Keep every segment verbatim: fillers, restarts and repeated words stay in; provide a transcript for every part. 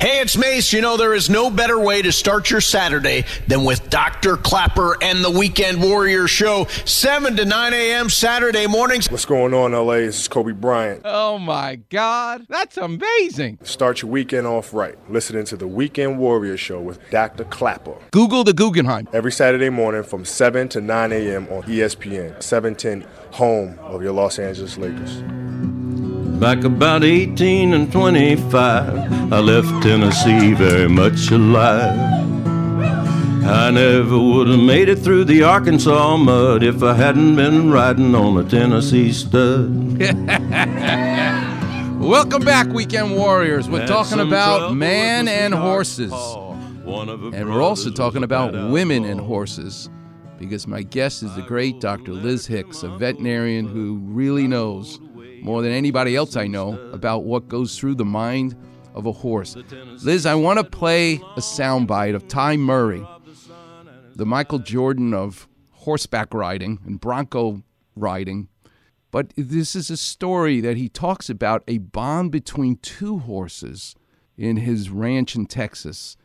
Hey, it's Mace. You know, there is no better way to start your Saturday than with Doctor Clapper and the Weekend Warrior Show, seven to nine a m Saturday mornings. What's going on, L A? This is Kobe Bryant. Oh, my God. That's amazing. Start your weekend off right. Listening to the Weekend Warrior Show with Doctor Clapper. Google the Guggenheim. Every Saturday morning from seven to nine a m on E S P N, seven ten, home of your Los Angeles Lakers. Back about eighteen and twenty-five, I left Tennessee very much alive. I never would have made it through the Arkansas mud if I hadn't been riding on a Tennessee stud. Welcome back, Weekend Warriors. We're talking about man and horses. And we're also talking about women and horses, because my guest is the great Doctor Liz Hicks, a veterinarian who really knows more than anybody else I know about what goes through the mind of a horse. Liz, I want to play a soundbite of Ty Murray, the Michael Jordan of horseback riding and bronco riding. But this is a story that he talks about, a bond between two horses in his ranch in Texas.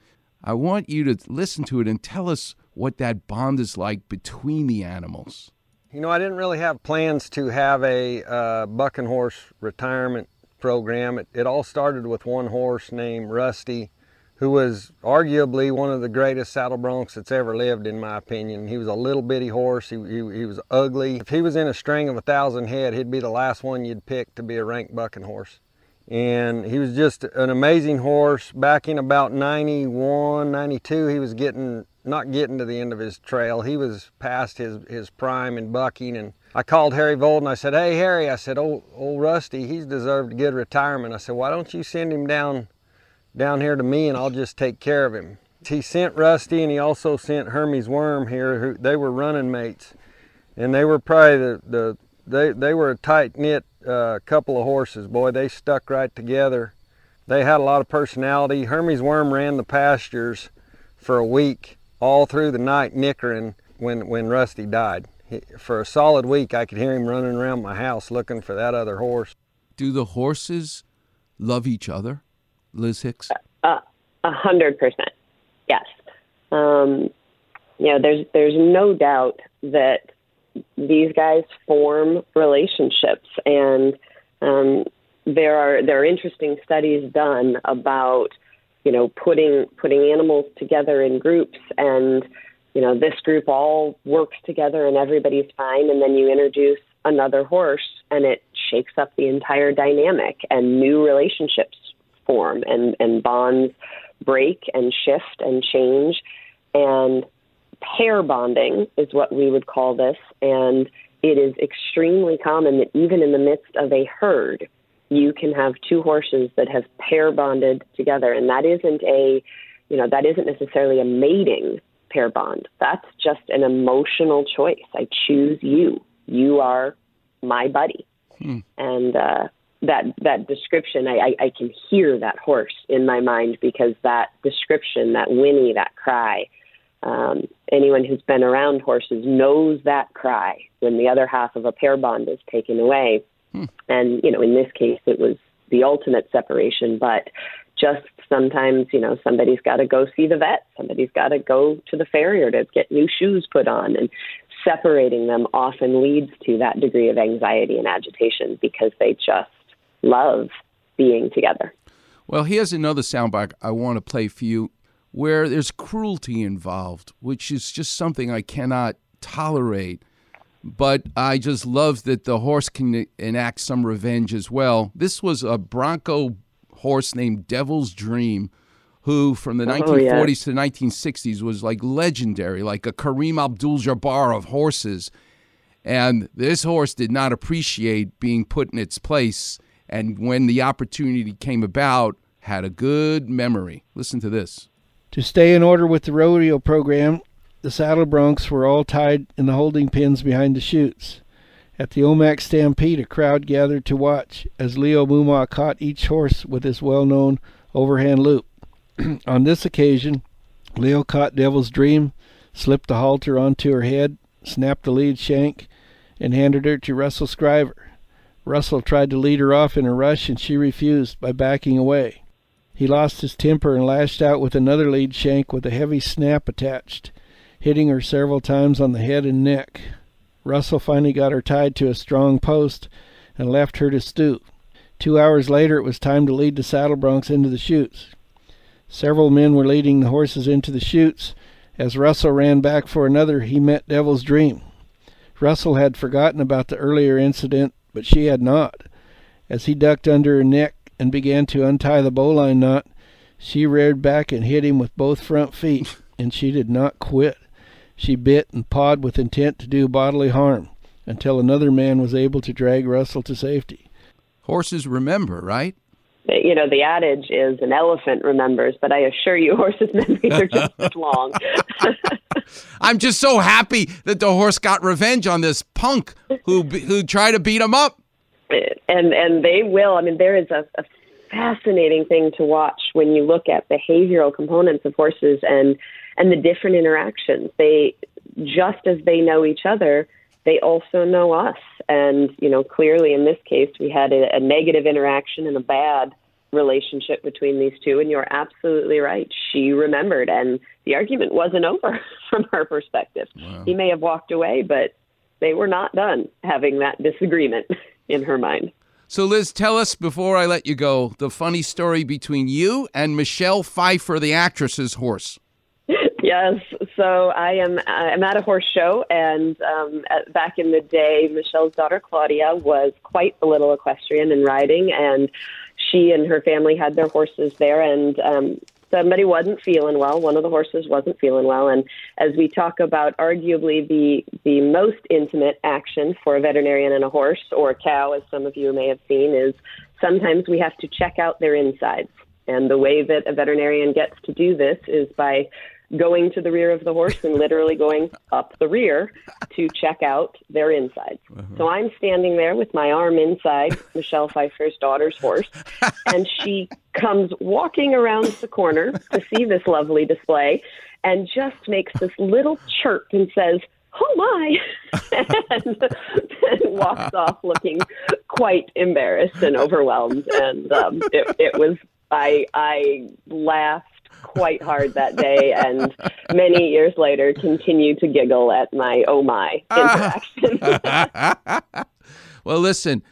I want you to listen to it and tell us what that bond is like between the animals. You know, I didn't really have plans to have a uh, buck and horse retirement program. It, it all started with one horse named Rusty, who was arguably one of the greatest saddle broncs that's ever lived, in my opinion. He was a little bitty horse. He, he, he was ugly. If he was in a string of a thousand head, he'd be the last one you'd pick to be a ranked bucking horse. And he was just an amazing horse. Back in about ninety-one, ninety-two, he was getting... not getting to the end of his trail. He was past his, his prime in bucking, and I called Harry Vold and I said, hey, Harry, I said, old, old Rusty, he's deserved a good retirement. I said, why don't you send him down down here to me and I'll just take care of him. He sent Rusty, and he also sent Hermes Worm here. Who, they were running mates, and they were probably the, the they, they were a tight-knit uh, couple of horses. Boy, they stuck right together. They had a lot of personality. Hermes Worm ran the pastures for a week, all through the night, nickering when, when Rusty died. He, for a solid week, I could hear him running around my house looking for that other horse. Do the horses love each other, Liz Hicks? A hundred percent, yes. Um, you know, there's, there's no doubt that these guys form relationships, and um, there are there are interesting studies done about, you know, putting putting animals together in groups, and, you know, this group all works together and everybody's fine, and then you introduce another horse and it shakes up the entire dynamic, and new relationships form, and, and bonds break and shift and change. And pair bonding is what we would call this, and it is extremely common that even in the midst of a herd, you can have two horses that have pair bonded together, and that isn't a, you know, that isn't necessarily a mating pair bond. That's just an emotional choice. I choose you. You are my buddy. Hmm. And uh, that that description, I, I, I can hear that horse in my mind, because that description, that whinny, that cry, um, anyone who's been around horses knows that cry when the other half of a pair bond is taken away. And, you know, in this case, it was the ultimate separation. But just sometimes, you know, somebody's got to go see the vet. Somebody's got to go to the farrier to get new shoes put on. And separating them often leads to that degree of anxiety and agitation, because they just love being together. Well, here's another soundbite I want to play for you where there's cruelty involved, which is just something I cannot tolerate. But I just love that the horse can enact some revenge as well. This was a bronco horse named Devil's Dream, who from the oh, nineteen forties yeah. to the nineteen sixties was like legendary, like a Kareem Abdul-Jabbar of horses. And this horse did not appreciate being put in its place, and when the opportunity came about, had a good memory. Listen to this. To stay in order with the rodeo program, the saddle broncs were all tied in the holding pens behind the chutes. At the Omak Stampede, a crowd gathered to watch as Leo Mumaw caught each horse with his well-known overhand loop. On this occasion, Leo caught Devil's Dream, slipped the halter onto her head, snapped the lead shank, and handed her to Russell Scriver. Russell tried to lead her off in a rush, and she refused by backing away. He lost his temper and lashed out with another lead shank with a heavy snap attached, hitting her several times on the head and neck. Russell finally got her tied to a strong post and left her to stoop. Two hours later, it was time to lead the saddle broncs into the chutes. Several men were leading the horses into the chutes. As Russell ran back for another, he met Devil's Dream. Russell had forgotten about the earlier incident, but she had not. As he ducked under her neck and began to untie the bowline knot, she reared back and hit him with both front feet, and she did not quit. She bit and pawed with intent to do bodily harm until another man was able to drag Russell to safety. Horses remember, right? You know, the adage is an elephant remembers, but I assure you horses' memories are just as long. I'm just so happy that the horse got revenge on this punk who who tried to beat him up. And and they will. I mean, there is a, a fascinating thing to watch when you look at behavioral components of horses and, and the different interactions. They, just as they know each other, they also know us. And, you know, clearly in this case, we had a, a negative interaction and a bad relationship between these two. And you're absolutely right. She remembered. And the argument wasn't over from her perspective. Wow. He may have walked away, but they were not done having that disagreement in her mind. So, Liz, tell us, before I let you go, the funny story between you and Michelle Pfeiffer, the actress's horse. Yes. So I am I'm at a horse show, and um, at, back in the day, Michelle's daughter, Claudia, was quite a little equestrian in riding, and she and her family had their horses there, and um, somebody wasn't feeling well. One of the horses wasn't feeling well. And as we talk about arguably the, the most intimate action for a veterinarian and a horse, or a cow, as some of you may have seen, is sometimes we have to check out their insides. And the way that a veterinarian gets to do this is by going to the rear of the horse and literally going up the rear to check out their insides. Uh-huh. So I'm standing there with my arm inside Michelle Pfeiffer's daughter's horse, and she comes walking around the corner to see this lovely display and just makes this little chirp and says, "Oh my," and, and walks off looking quite embarrassed and overwhelmed. And um, it, it was, I, I laughed quite hard that day, and many years later continue to giggle at my "oh my" interaction. Well, listen,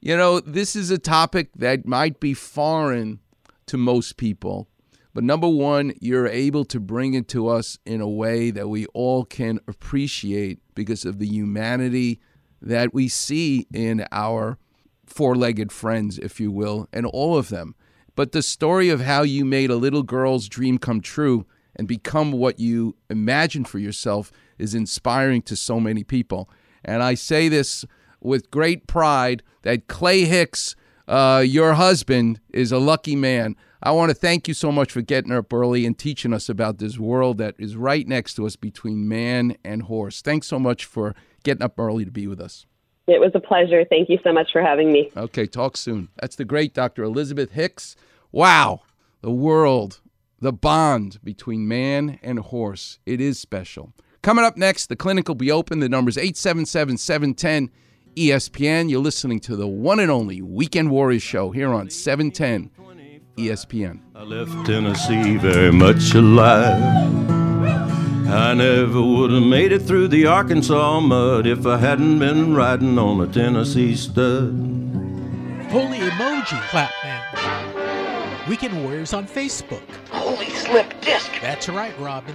you know, this is a topic that might be foreign to most people, but number one, you're able to bring it to us in a way that we all can appreciate because of the humanity that we see in our four-legged friends, if you will, and all of them. But the story of how you made a little girl's dream come true and become what you imagined for yourself is inspiring to so many people. And I say this with great pride that Clay Hicks, uh, your husband, is a lucky man. I want to thank you so much for getting up early and teaching us about this world that is right next to us between man and horse. Thanks so much for getting up early to be with us. It was a pleasure. Thank you so much for having me. Okay, talk soon. That's the great Doctor Elizabeth Hicks. Wow, the world, the bond between man and horse. It is special. Coming up next, the clinic will be open. The number is eight seven seven, seven one zero, E S P N. You're listening to the one and only Weekend Warrior Show here on seven ten E S P N. I left Tennessee very much alive. I never would have made it through the Arkansas mud if I hadn't been riding on a Tennessee stud. Holy emoji, clap man. Weekend Warriors on Facebook. Holy slip disc. That's right, Robin.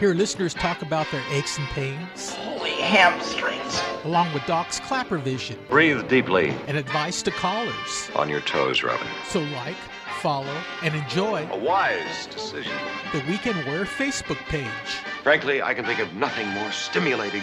Hear listeners talk about their aches and pains. Holy hamstrings. Along with Doc's Clapper vision. Breathe deeply. And advice to callers. On your toes, Robin. So like, follow, and enjoy a wise decision. The Weekend Warrior Facebook page. Frankly, I can think of nothing more stimulating.